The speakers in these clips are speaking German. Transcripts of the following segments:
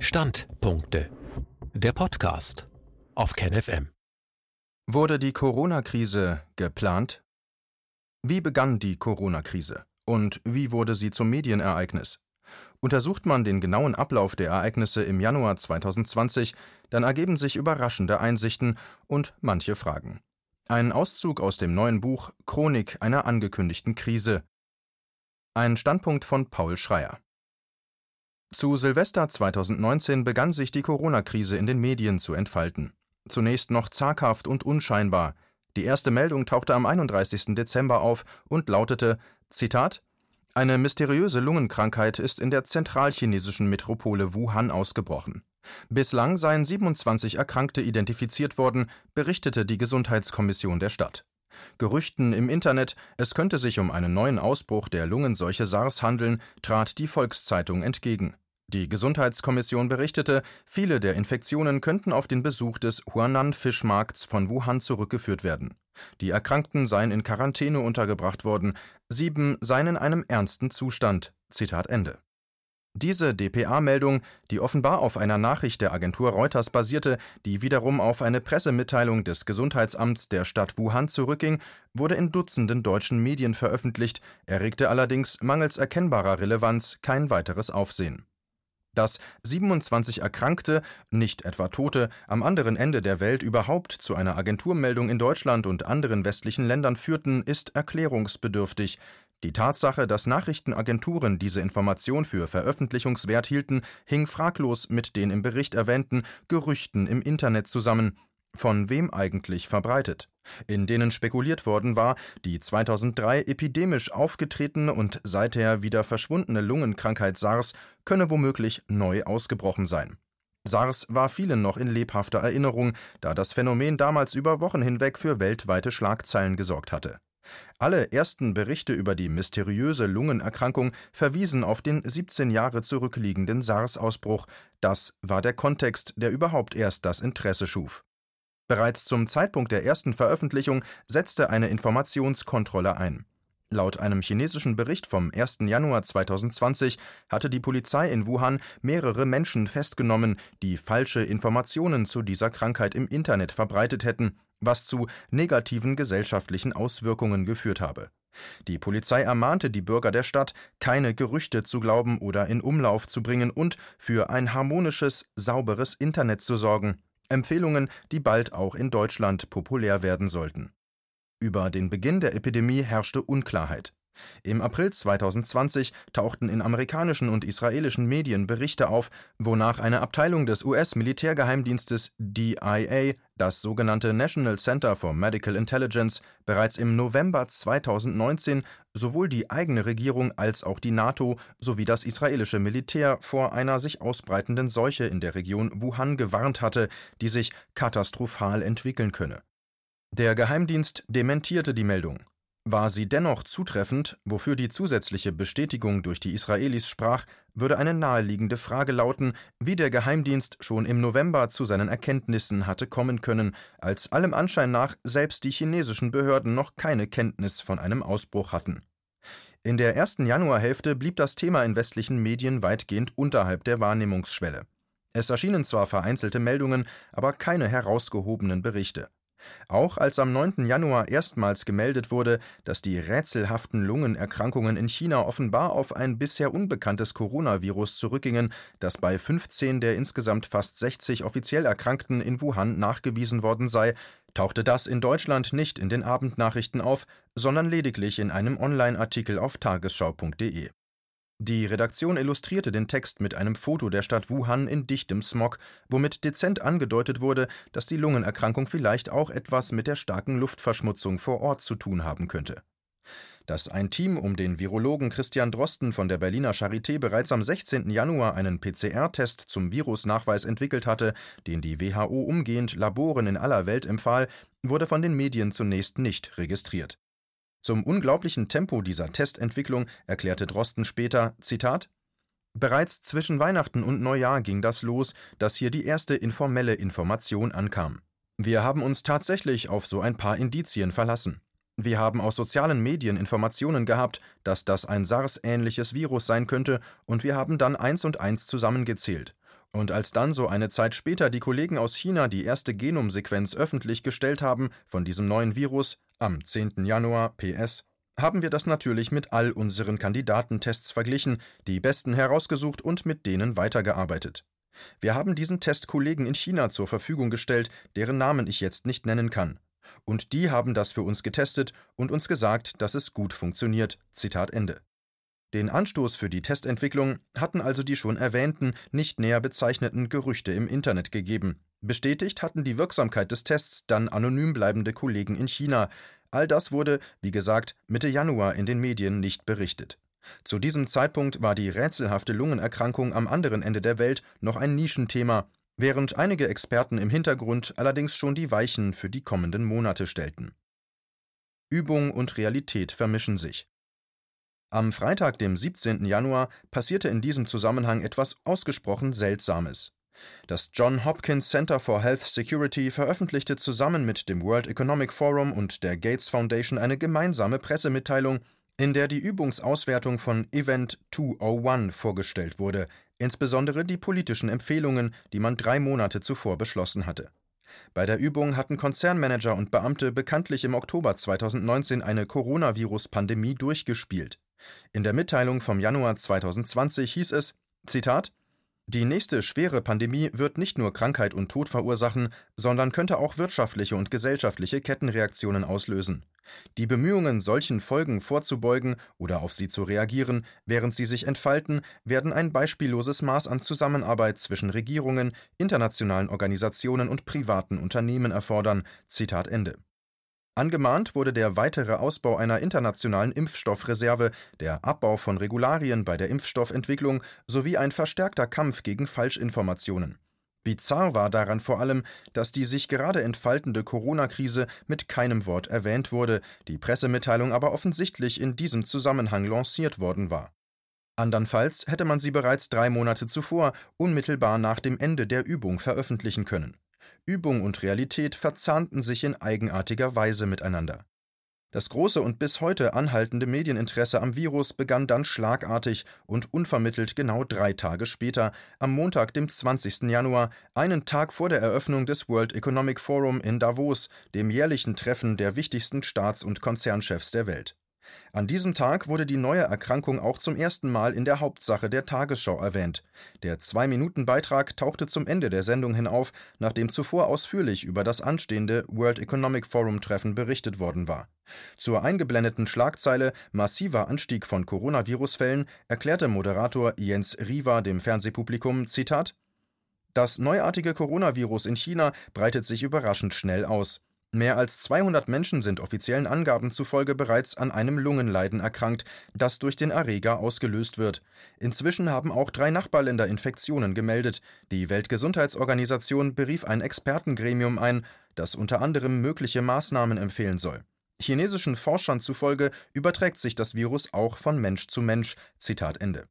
Standpunkte. Der Podcast auf KenFM. Wurde die Corona-Krise geplant? Wie begann die Corona-Krise und wie wurde sie zum Medienereignis? Untersucht man den genauen Ablauf der Ereignisse im Januar 2020, dann ergeben sich überraschende Einsichten und manche Fragen. Ein Auszug aus dem neuen Buch »Chronik einer angekündigten Krise«. Ein Standpunkt von Paul Schreier. Zu Silvester 2019 begann sich die Corona-Krise in den Medien zu entfalten. Zunächst noch zaghaft und unscheinbar. Die erste Meldung tauchte am 31. Dezember auf und lautete, Zitat, eine mysteriöse Lungenkrankheit ist in der zentralchinesischen Metropole Wuhan ausgebrochen. Bislang seien 27 Erkrankte identifiziert worden, berichtete die Gesundheitskommission der Stadt. Gerüchten im Internet, es könnte sich um einen neuen Ausbruch der Lungenseuche SARS handeln, trat die Volkszeitung entgegen. Die Gesundheitskommission berichtete, viele der Infektionen könnten auf den Besuch des Huanan-Fischmarkts von Wuhan zurückgeführt werden. Die Erkrankten seien in Quarantäne untergebracht worden, 7 seien in einem ernsten Zustand. Zitat Ende. Diese dpa-Meldung, die offenbar auf einer Nachricht der Agentur Reuters basierte, die wiederum auf eine Pressemitteilung des Gesundheitsamts der Stadt Wuhan zurückging, wurde in Dutzenden deutschen Medien veröffentlicht, erregte allerdings mangels erkennbarer Relevanz kein weiteres Aufsehen. Dass 27 Erkrankte, nicht etwa Tote, am anderen Ende der Welt überhaupt zu einer Agenturmeldung in Deutschland und anderen westlichen Ländern führten, ist erklärungsbedürftig. Die Tatsache, dass Nachrichtenagenturen diese Information für veröffentlichungswert hielten, hing fraglos mit den im Bericht erwähnten Gerüchten im Internet zusammen. Von wem eigentlich verbreitet? In denen spekuliert worden war, die 2003 epidemisch aufgetretene und seither wieder verschwundene Lungenkrankheit SARS könne womöglich neu ausgebrochen sein. SARS war vielen noch in lebhafter Erinnerung, da das Phänomen damals über Wochen hinweg für weltweite Schlagzeilen gesorgt hatte. Alle ersten Berichte über die mysteriöse Lungenerkrankung verwiesen auf den 17 Jahre zurückliegenden SARS-Ausbruch. Das war der Kontext, der überhaupt erst das Interesse schuf. Bereits zum Zeitpunkt der ersten Veröffentlichung setzte eine Informationskontrolle ein. Laut einem chinesischen Bericht vom 1. Januar 2020 hatte die Polizei in Wuhan mehrere Menschen festgenommen, die falsche Informationen zu dieser Krankheit im Internet verbreitet hätten, was zu negativen gesellschaftlichen Auswirkungen geführt habe. Die Polizei ermahnte die Bürger der Stadt, keine Gerüchte zu glauben oder in Umlauf zu bringen und für ein harmonisches, sauberes Internet zu sorgen. Empfehlungen, die bald auch in Deutschland populär werden sollten. Über den Beginn der Epidemie herrschte Unklarheit. Im April 2020 tauchten in amerikanischen und israelischen Medien Berichte auf, wonach eine Abteilung des US-Militärgeheimdienstes DIA, das sogenannte National Center for Medical Intelligence, bereits im November 2019 sowohl die eigene Regierung als auch die NATO sowie das israelische Militär vor einer sich ausbreitenden Seuche in der Region Wuhan gewarnt hatte, die sich katastrophal entwickeln könne. Der Geheimdienst dementierte die Meldung. War sie dennoch zutreffend, wofür die zusätzliche Bestätigung durch die Israelis sprach, würde eine naheliegende Frage lauten, wie der Geheimdienst schon im November zu seinen Erkenntnissen hatte kommen können, als allem Anschein nach selbst die chinesischen Behörden noch keine Kenntnis von einem Ausbruch hatten. In der ersten Januarhälfte blieb das Thema in westlichen Medien weitgehend unterhalb der Wahrnehmungsschwelle. Es erschienen zwar vereinzelte Meldungen, aber keine herausgehobenen Berichte. Auch als am 9. Januar erstmals gemeldet wurde, dass die rätselhaften Lungenerkrankungen in China offenbar auf ein bisher unbekanntes Coronavirus zurückgingen, das bei 15 der insgesamt fast 60 offiziell Erkrankten in Wuhan nachgewiesen worden sei, tauchte das in Deutschland nicht in den Abendnachrichten auf, sondern lediglich in einem Online-Artikel auf tagesschau.de. Die Redaktion illustrierte den Text mit einem Foto der Stadt Wuhan in dichtem Smog, womit dezent angedeutet wurde, dass die Lungenerkrankung vielleicht auch etwas mit der starken Luftverschmutzung vor Ort zu tun haben könnte. Dass ein Team um den Virologen Christian Drosten von der Berliner Charité bereits am 16. Januar einen PCR-Test zum Virusnachweis entwickelt hatte, den die WHO umgehend Laboren in aller Welt empfahl, wurde von den Medien zunächst nicht registriert. Zum unglaublichen Tempo dieser Testentwicklung erklärte Drosten später, Zitat, »Bereits zwischen Weihnachten und Neujahr ging das los, dass hier die erste informelle Information ankam. Wir haben uns tatsächlich auf so ein paar Indizien verlassen. Wir haben aus sozialen Medien Informationen gehabt, dass das ein SARS-ähnliches Virus sein könnte, und wir haben dann 1 und 1 zusammengezählt. Und als dann so eine Zeit später die Kollegen aus China die erste Genomsequenz öffentlich gestellt haben von diesem neuen Virus, am 10. Januar PS, haben wir das natürlich mit all unseren Kandidatentests verglichen, die besten herausgesucht und mit denen weitergearbeitet. Wir haben diesen Test Kollegen in China zur Verfügung gestellt, deren Namen ich jetzt nicht nennen kann. Und die haben das für uns getestet und uns gesagt, dass es gut funktioniert. Zitat Ende. Den Anstoß für die Testentwicklung hatten also die schon erwähnten, nicht näher bezeichneten Gerüchte im Internet gegeben. Bestätigt hatten die Wirksamkeit des Tests dann anonym bleibende Kollegen in China. All das wurde, wie gesagt, Mitte Januar in den Medien nicht berichtet. Zu diesem Zeitpunkt war die rätselhafte Lungenerkrankung am anderen Ende der Welt noch ein Nischenthema, während einige Experten im Hintergrund allerdings schon die Weichen für die kommenden Monate stellten. Übung und Realität vermischen sich. Am Freitag, dem 17. Januar, passierte in diesem Zusammenhang etwas ausgesprochen Seltsames. Das Johns Hopkins Center for Health Security veröffentlichte zusammen mit dem World Economic Forum und der Gates Foundation eine gemeinsame Pressemitteilung, in der die Übungsauswertung von Event 201 vorgestellt wurde, insbesondere die politischen Empfehlungen, die man 3 Monate zuvor beschlossen hatte. Bei der Übung hatten Konzernmanager und Beamte bekanntlich im Oktober 2019 eine Coronavirus-Pandemie durchgespielt. In der Mitteilung vom Januar 2020 hieß es, Zitat, die nächste schwere Pandemie wird nicht nur Krankheit und Tod verursachen, sondern könnte auch wirtschaftliche und gesellschaftliche Kettenreaktionen auslösen. Die Bemühungen, solchen Folgen vorzubeugen oder auf sie zu reagieren, während sie sich entfalten, werden ein beispielloses Maß an Zusammenarbeit zwischen Regierungen, internationalen Organisationen und privaten Unternehmen erfordern. Zitat Ende. Angemahnt wurde der weitere Ausbau einer internationalen Impfstoffreserve, der Abbau von Regularien bei der Impfstoffentwicklung sowie ein verstärkter Kampf gegen Falschinformationen. Bizarr war daran vor allem, dass die sich gerade entfaltende Corona-Krise mit keinem Wort erwähnt wurde, die Pressemitteilung aber offensichtlich in diesem Zusammenhang lanciert worden war. Andernfalls hätte man sie bereits 3 Monate zuvor, unmittelbar nach dem Ende der Übung, veröffentlichen können. Übung und Realität verzahnten sich in eigenartiger Weise miteinander. Das große und bis heute anhaltende Medieninteresse am Virus begann dann schlagartig und unvermittelt genau 3 Tage später, am Montag, dem 20. Januar, einen Tag vor der Eröffnung des World Economic Forum in Davos, dem jährlichen Treffen der wichtigsten Staats- und Konzernchefs der Welt. An diesem Tag wurde die neue Erkrankung auch zum ersten Mal in der Hauptsache der Tagesschau erwähnt. Der 2-Minuten-Beitrag tauchte zum Ende der Sendung hin auf, nachdem zuvor ausführlich über das anstehende World Economic Forum-Treffen berichtet worden war. Zur eingeblendeten Schlagzeile »Massiver Anstieg von Coronavirus-Fällen« erklärte Moderator Jens Riva dem Fernsehpublikum, Zitat, »Das neuartige Coronavirus in China breitet sich überraschend schnell aus. Mehr als 200 Menschen sind offiziellen Angaben zufolge bereits an einem Lungenleiden erkrankt, das durch den Erreger ausgelöst wird. Inzwischen haben auch 3 Nachbarländer Infektionen gemeldet. Die Weltgesundheitsorganisation berief ein Expertengremium ein, das unter anderem mögliche Maßnahmen empfehlen soll. Chinesischen Forschern zufolge überträgt sich das Virus auch von Mensch zu Mensch. Zitat Ende.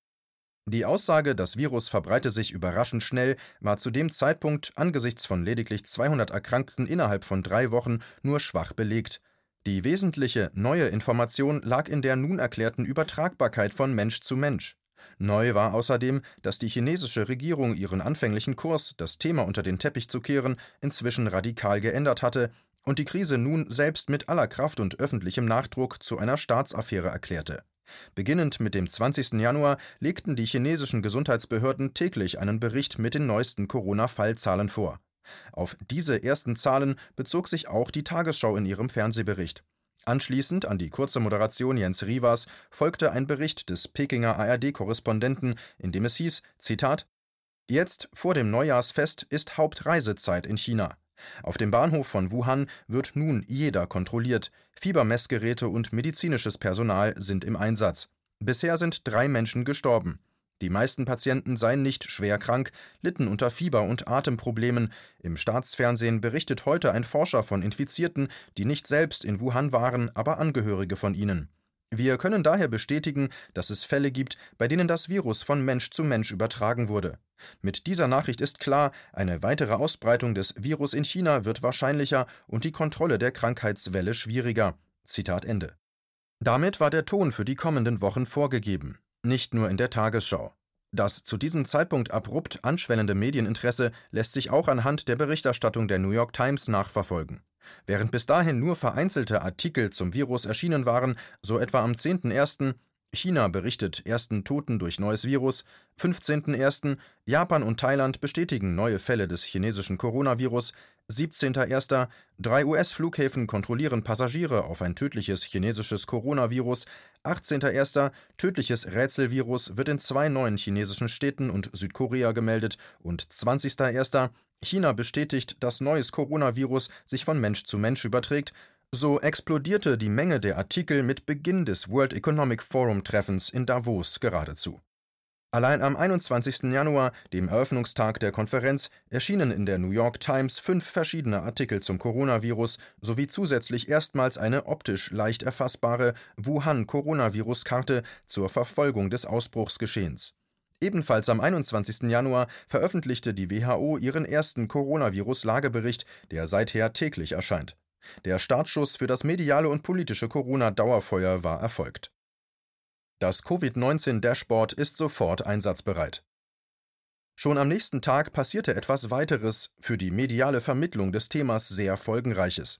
Die Aussage, das Virus verbreite sich überraschend schnell, war zu dem Zeitpunkt angesichts von lediglich 200 Erkrankten innerhalb von 3 Wochen nur schwach belegt. Die wesentliche neue Information lag in der nun erklärten Übertragbarkeit von Mensch zu Mensch. Neu war außerdem, dass die chinesische Regierung ihren anfänglichen Kurs, das Thema unter den Teppich zu kehren, inzwischen radikal geändert hatte und die Krise nun selbst mit aller Kraft und öffentlichem Nachdruck zu einer Staatsaffäre erklärte. Beginnend mit dem 20. Januar legten die chinesischen Gesundheitsbehörden täglich einen Bericht mit den neuesten Corona-Fallzahlen vor. Auf diese ersten Zahlen bezog sich auch die Tagesschau in ihrem Fernsehbericht. Anschließend an die kurze Moderation Jens Rivas folgte ein Bericht des Pekinger ARD-Korrespondenten, in dem es hieß, Zitat, »Jetzt, vor dem Neujahrsfest, ist Hauptreisezeit in China. Auf dem Bahnhof von Wuhan wird nun jeder kontrolliert. Fiebermessgeräte und medizinisches Personal sind im Einsatz. Bisher sind 3 Menschen gestorben. Die meisten Patienten seien nicht schwer krank, litten unter Fieber und Atemproblemen. Im Staatsfernsehen berichtet heute ein Forscher von Infizierten, die nicht selbst in Wuhan waren, aber Angehörige von ihnen. Wir können daher bestätigen, dass es Fälle gibt, bei denen das Virus von Mensch zu Mensch übertragen wurde. Mit dieser Nachricht ist klar, eine weitere Ausbreitung des Virus in China wird wahrscheinlicher und die Kontrolle der Krankheitswelle schwieriger.« Zitat Ende. Damit war der Ton für die kommenden Wochen vorgegeben, nicht nur in der Tagesschau. Das zu diesem Zeitpunkt abrupt anschwellende Medieninteresse lässt sich auch anhand der Berichterstattung der New York Times nachverfolgen. Während bis dahin nur vereinzelte Artikel zum Virus erschienen waren, so etwa am 10.01. China berichtet ersten Toten durch neues Virus, 15.01. Japan und Thailand bestätigen neue Fälle des chinesischen Coronavirus, 17.01. 3 US-Flughäfen kontrollieren Passagiere auf ein tödliches chinesisches Coronavirus, 18.01. tödliches Rätselvirus wird in 2 neuen chinesischen Städten und Südkorea gemeldet und 20.01. China bestätigt, dass neues Coronavirus sich von Mensch zu Mensch überträgt. So explodierte die Menge der Artikel mit Beginn des World Economic Forum Treffens in Davos geradezu. Allein am 21. Januar, dem Eröffnungstag der Konferenz, erschienen in der New York Times 5 verschiedene Artikel zum Coronavirus sowie zusätzlich erstmals eine optisch leicht erfassbare Wuhan-Coronavirus-Karte zur Verfolgung des Ausbruchsgeschehens. Ebenfalls am 21. Januar veröffentlichte die WHO ihren ersten Coronavirus-Lagebericht, der seither täglich erscheint. Der Startschuss für das mediale und politische Corona-Dauerfeuer war erfolgt. Das Covid-19-Dashboard ist sofort einsatzbereit. Schon am nächsten Tag passierte etwas weiteres, für die mediale Vermittlung des Themas sehr Folgenreiches.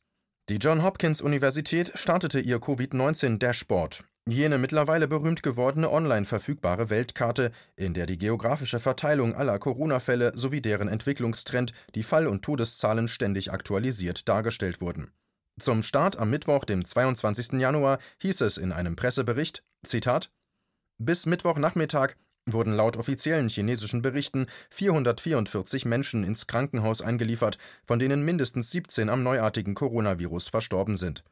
Die Johns Hopkins Universität startete ihr Covid-19-Dashboard, jene mittlerweile berühmt gewordene online verfügbare Weltkarte, in der die geografische Verteilung aller Corona-Fälle sowie deren Entwicklungstrend, die Fall- und Todeszahlen ständig aktualisiert dargestellt wurden. Zum Start am Mittwoch, dem 22. Januar, hieß es in einem Pressebericht, Zitat, bis Mittwochnachmittag wurden laut offiziellen chinesischen Berichten 444 Menschen ins Krankenhaus eingeliefert, von denen mindestens 17 am neuartigen Coronavirus verstorben sind.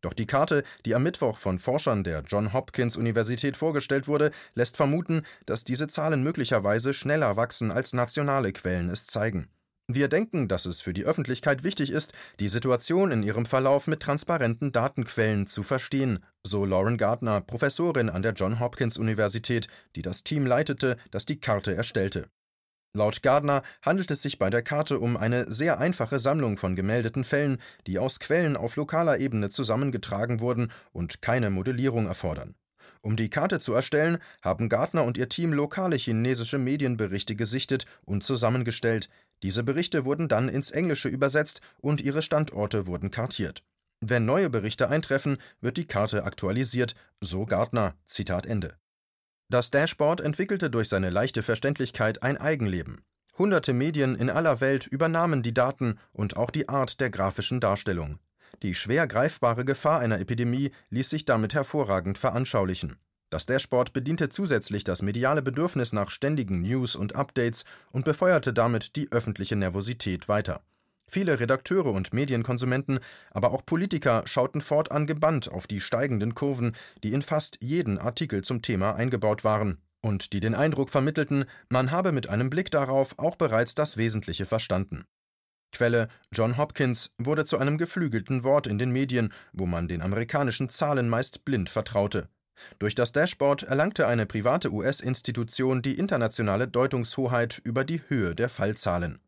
Doch die Karte, die am Mittwoch von Forschern der Johns Hopkins Universität vorgestellt wurde, lässt vermuten, dass diese Zahlen möglicherweise schneller wachsen, als nationale Quellen es zeigen. Wir denken, dass es für die Öffentlichkeit wichtig ist, die Situation in ihrem Verlauf mit transparenten Datenquellen zu verstehen, so Lauren Gardner, Professorin an der Johns Hopkins Universität, die das Team leitete, das die Karte erstellte. Laut Gardner handelt es sich bei der Karte um eine sehr einfache Sammlung von gemeldeten Fällen, die aus Quellen auf lokaler Ebene zusammengetragen wurden und keine Modellierung erfordern. Um die Karte zu erstellen, haben Gardner und ihr Team lokale chinesische Medienberichte gesichtet und zusammengestellt. Diese Berichte wurden dann ins Englische übersetzt und ihre Standorte wurden kartiert. Wenn neue Berichte eintreffen, wird die Karte aktualisiert, so Gardner, Zitat Ende. Das Dashboard entwickelte durch seine leichte Verständlichkeit ein Eigenleben. Hunderte Medien in aller Welt übernahmen die Daten und auch die Art der grafischen Darstellung. Die schwer greifbare Gefahr einer Epidemie ließ sich damit hervorragend veranschaulichen. Das Dashboard bediente zusätzlich das mediale Bedürfnis nach ständigen News und Updates und befeuerte damit die öffentliche Nervosität weiter. Viele Redakteure und Medienkonsumenten, aber auch Politiker schauten fortan gebannt auf die steigenden Kurven, die in fast jeden Artikel zum Thema eingebaut waren und die den Eindruck vermittelten, man habe mit einem Blick darauf auch bereits das Wesentliche verstanden. Quelle: Johns Hopkins wurde zu einem geflügelten Wort in den Medien, wo man den amerikanischen Zahlen meist blind vertraute. Durch das Dashboard erlangte eine private US-Institution die internationale Deutungshoheit über die Höhe der Fallzahlen.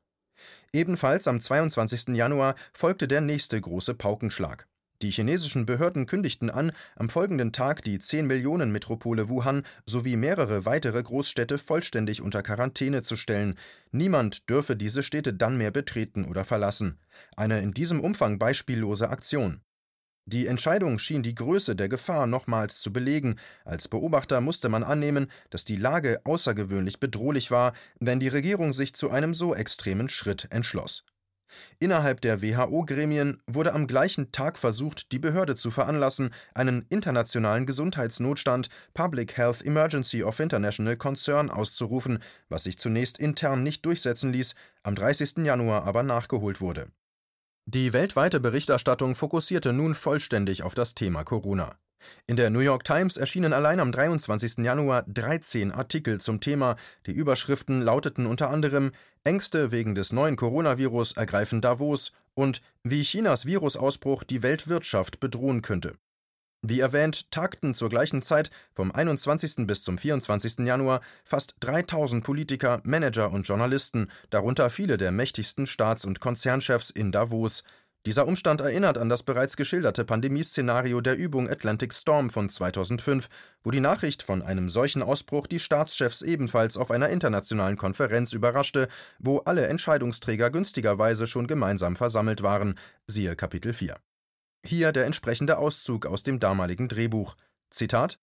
Ebenfalls am 22. Januar folgte der nächste große Paukenschlag. Die chinesischen Behörden kündigten an, am folgenden Tag die 10-Millionen-Metropole Wuhan sowie mehrere weitere Großstädte vollständig unter Quarantäne zu stellen. Niemand dürfe diese Städte dann mehr betreten oder verlassen. Eine in diesem Umfang beispiellose Aktion. Die Entscheidung schien die Größe der Gefahr nochmals zu belegen. Als Beobachter musste man annehmen, dass die Lage außergewöhnlich bedrohlich war, wenn die Regierung sich zu einem so extremen Schritt entschloss. Innerhalb der WHO-Gremien wurde am gleichen Tag versucht, die Behörde zu veranlassen, einen internationalen Gesundheitsnotstand, Public Health Emergency of International Concern, auszurufen, was sich zunächst intern nicht durchsetzen ließ, am 30. Januar aber nachgeholt wurde. Die weltweite Berichterstattung fokussierte nun vollständig auf das Thema Corona. In der New York Times erschienen allein am 23. Januar 13 Artikel zum Thema. Die Überschriften lauteten unter anderem „Ängste wegen des neuen Coronavirus ergreifen Davos" und „Wie Chinas Virusausbruch die Weltwirtschaft bedrohen könnte". Wie erwähnt, tagten zur gleichen Zeit vom 21. bis zum 24. Januar fast 3000 Politiker, Manager und Journalisten, darunter viele der mächtigsten Staats- und Konzernchefs in Davos. Dieser Umstand erinnert an das bereits geschilderte Pandemieszenario der Übung Atlantic Storm von 2005, wo die Nachricht von einem solchen Ausbruch die Staatschefs ebenfalls auf einer internationalen Konferenz überraschte, wo alle Entscheidungsträger günstigerweise schon gemeinsam versammelt waren. Siehe Kapitel 4. Hier der entsprechende Auszug aus dem damaligen Drehbuch. Zitat: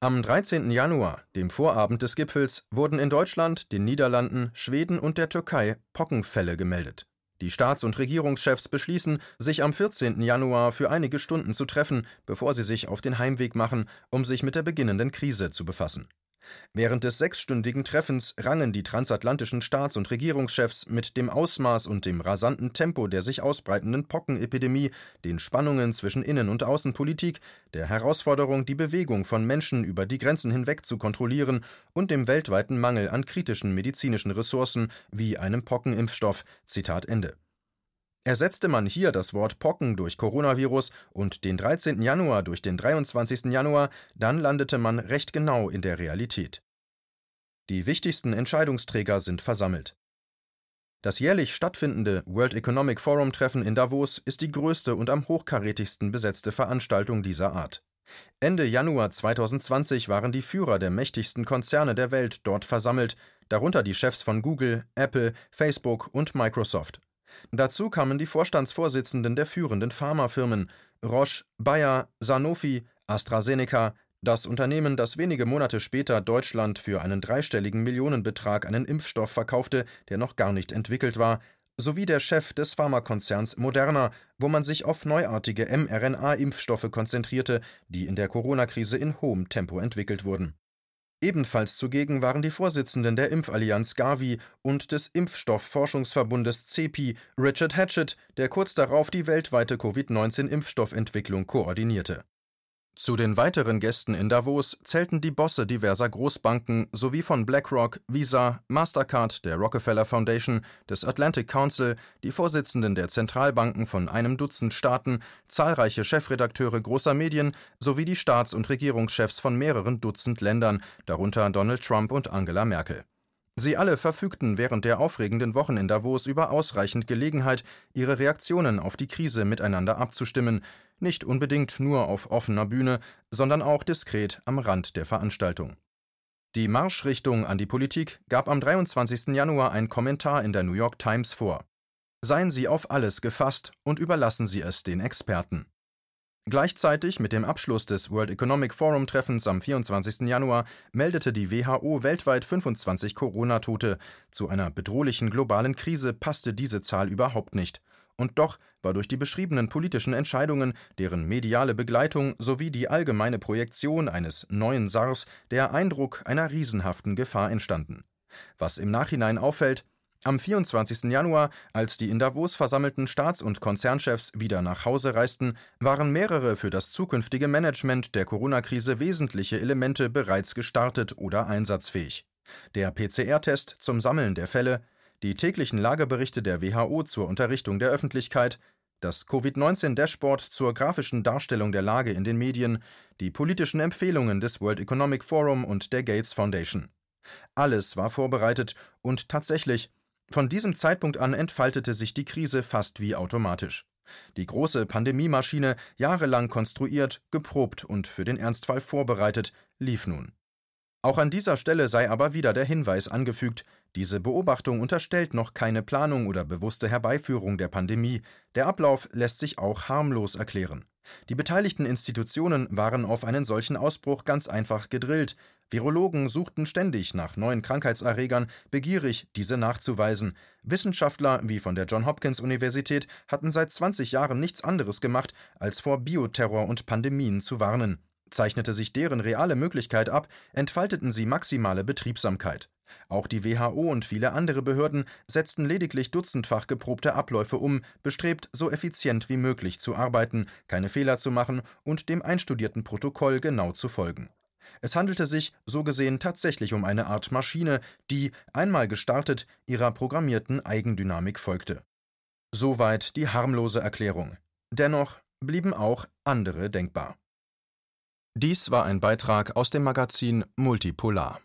Am 13. Januar, dem Vorabend des Gipfels, wurden in Deutschland, den Niederlanden, Schweden und der Türkei Pockenfälle gemeldet. Die Staats- und Regierungschefs beschließen, sich am 14. Januar für einige Stunden zu treffen, bevor sie sich auf den Heimweg machen, um sich mit der beginnenden Krise zu befassen. Während des sechsstündigen Treffens rangen die transatlantischen Staats- und Regierungschefs mit dem Ausmaß und dem rasanten Tempo der sich ausbreitenden Pockenepidemie, den Spannungen zwischen Innen- und Außenpolitik, der Herausforderung, die Bewegung von Menschen über die Grenzen hinweg zu kontrollieren und dem weltweiten Mangel an kritischen medizinischen Ressourcen wie einem Pockenimpfstoff. Zitat Ende. Ersetzte man hier das Wort Pocken durch Coronavirus und den 13. Januar durch den 23. Januar, dann landete man recht genau in der Realität. Die wichtigsten Entscheidungsträger sind versammelt. Das jährlich stattfindende World Economic Forum Treffen in Davos ist die größte und am hochkarätigsten besetzte Veranstaltung dieser Art. Ende Januar 2020 waren die Führer der mächtigsten Konzerne der Welt dort versammelt, darunter die Chefs von Google, Apple, Facebook und Microsoft. Dazu kamen die Vorstandsvorsitzenden der führenden Pharmafirmen Roche, Bayer, Sanofi, AstraZeneca, das Unternehmen, das wenige Monate später Deutschland für einen dreistelligen Millionenbetrag einen Impfstoff verkaufte, der noch gar nicht entwickelt war, sowie der Chef des Pharmakonzerns Moderna, wo man sich auf neuartige mRNA-Impfstoffe konzentrierte, die in der Corona-Krise in hohem Tempo entwickelt wurden. Ebenfalls zugegen waren die Vorsitzenden der Impfallianz Gavi und des Impfstoffforschungsverbundes CEPI, Richard Hatchett, der kurz darauf die weltweite Covid-19-Impfstoffentwicklung koordinierte. Zu den weiteren Gästen in Davos zählten die Bosse diverser Großbanken sowie von BlackRock, Visa, Mastercard, der Rockefeller Foundation, des Atlantic Council, die Vorsitzenden der Zentralbanken von einem Dutzend Staaten, zahlreiche Chefredakteure großer Medien sowie die Staats- und Regierungschefs von mehreren Dutzend Ländern, darunter Donald Trump und Angela Merkel. Sie alle verfügten während der aufregenden Wochen in Davos über ausreichend Gelegenheit, ihre Reaktionen auf die Krise miteinander abzustimmen, nicht unbedingt nur auf offener Bühne, sondern auch diskret am Rand der Veranstaltung. Die Marschrichtung an die Politik gab am 23. Januar ein Kommentar in der New York Times vor. Seien Sie auf alles gefasst und überlassen Sie es den Experten. Gleichzeitig mit dem Abschluss des World Economic Forum Treffens am 24. Januar meldete die WHO weltweit 25 Corona-Tote. Zu einer bedrohlichen globalen Krise passte diese Zahl überhaupt nicht. Und doch war durch die beschriebenen politischen Entscheidungen, deren mediale Begleitung sowie die allgemeine Projektion eines neuen SARS der Eindruck einer riesenhaften Gefahr entstanden. Was im Nachhinein auffällt: Am 24. Januar, als die in Davos versammelten Staats- und Konzernchefs wieder nach Hause reisten, waren mehrere für das zukünftige Management der Corona-Krise wesentliche Elemente bereits gestartet oder einsatzfähig. Der PCR-Test zum Sammeln der Fälle, die täglichen Lageberichte der WHO zur Unterrichtung der Öffentlichkeit, das Covid-19-Dashboard zur grafischen Darstellung der Lage in den Medien, die politischen Empfehlungen des World Economic Forum und der Gates Foundation. Alles war vorbereitet und tatsächlich, von diesem Zeitpunkt an entfaltete sich die Krise fast wie automatisch. Die große Pandemiemaschine, jahrelang konstruiert, geprobt und für den Ernstfall vorbereitet, lief nun. Auch an dieser Stelle sei aber wieder der Hinweis angefügt: Diese Beobachtung unterstellt noch keine Planung oder bewusste Herbeiführung der Pandemie. Der Ablauf lässt sich auch harmlos erklären. Die beteiligten Institutionen waren auf einen solchen Ausbruch ganz einfach gedrillt. Virologen suchten ständig nach neuen Krankheitserregern, begierig, diese nachzuweisen. Wissenschaftler, wie von der Johns Hopkins Universität, hatten seit 20 Jahren nichts anderes gemacht, als vor Bioterror und Pandemien zu warnen. Zeichnete sich deren reale Möglichkeit ab, entfalteten sie maximale Betriebsamkeit. Auch die WHO und viele andere Behörden setzten lediglich dutzendfach geprobte Abläufe um, bestrebt, so effizient wie möglich zu arbeiten, keine Fehler zu machen und dem einstudierten Protokoll genau zu folgen. Es handelte sich, so gesehen, tatsächlich um eine Art Maschine, die, einmal gestartet, ihrer programmierten Eigendynamik folgte. Soweit die harmlose Erklärung. Dennoch blieben auch andere denkbar. Dies war ein Beitrag aus dem Magazin Multipolar.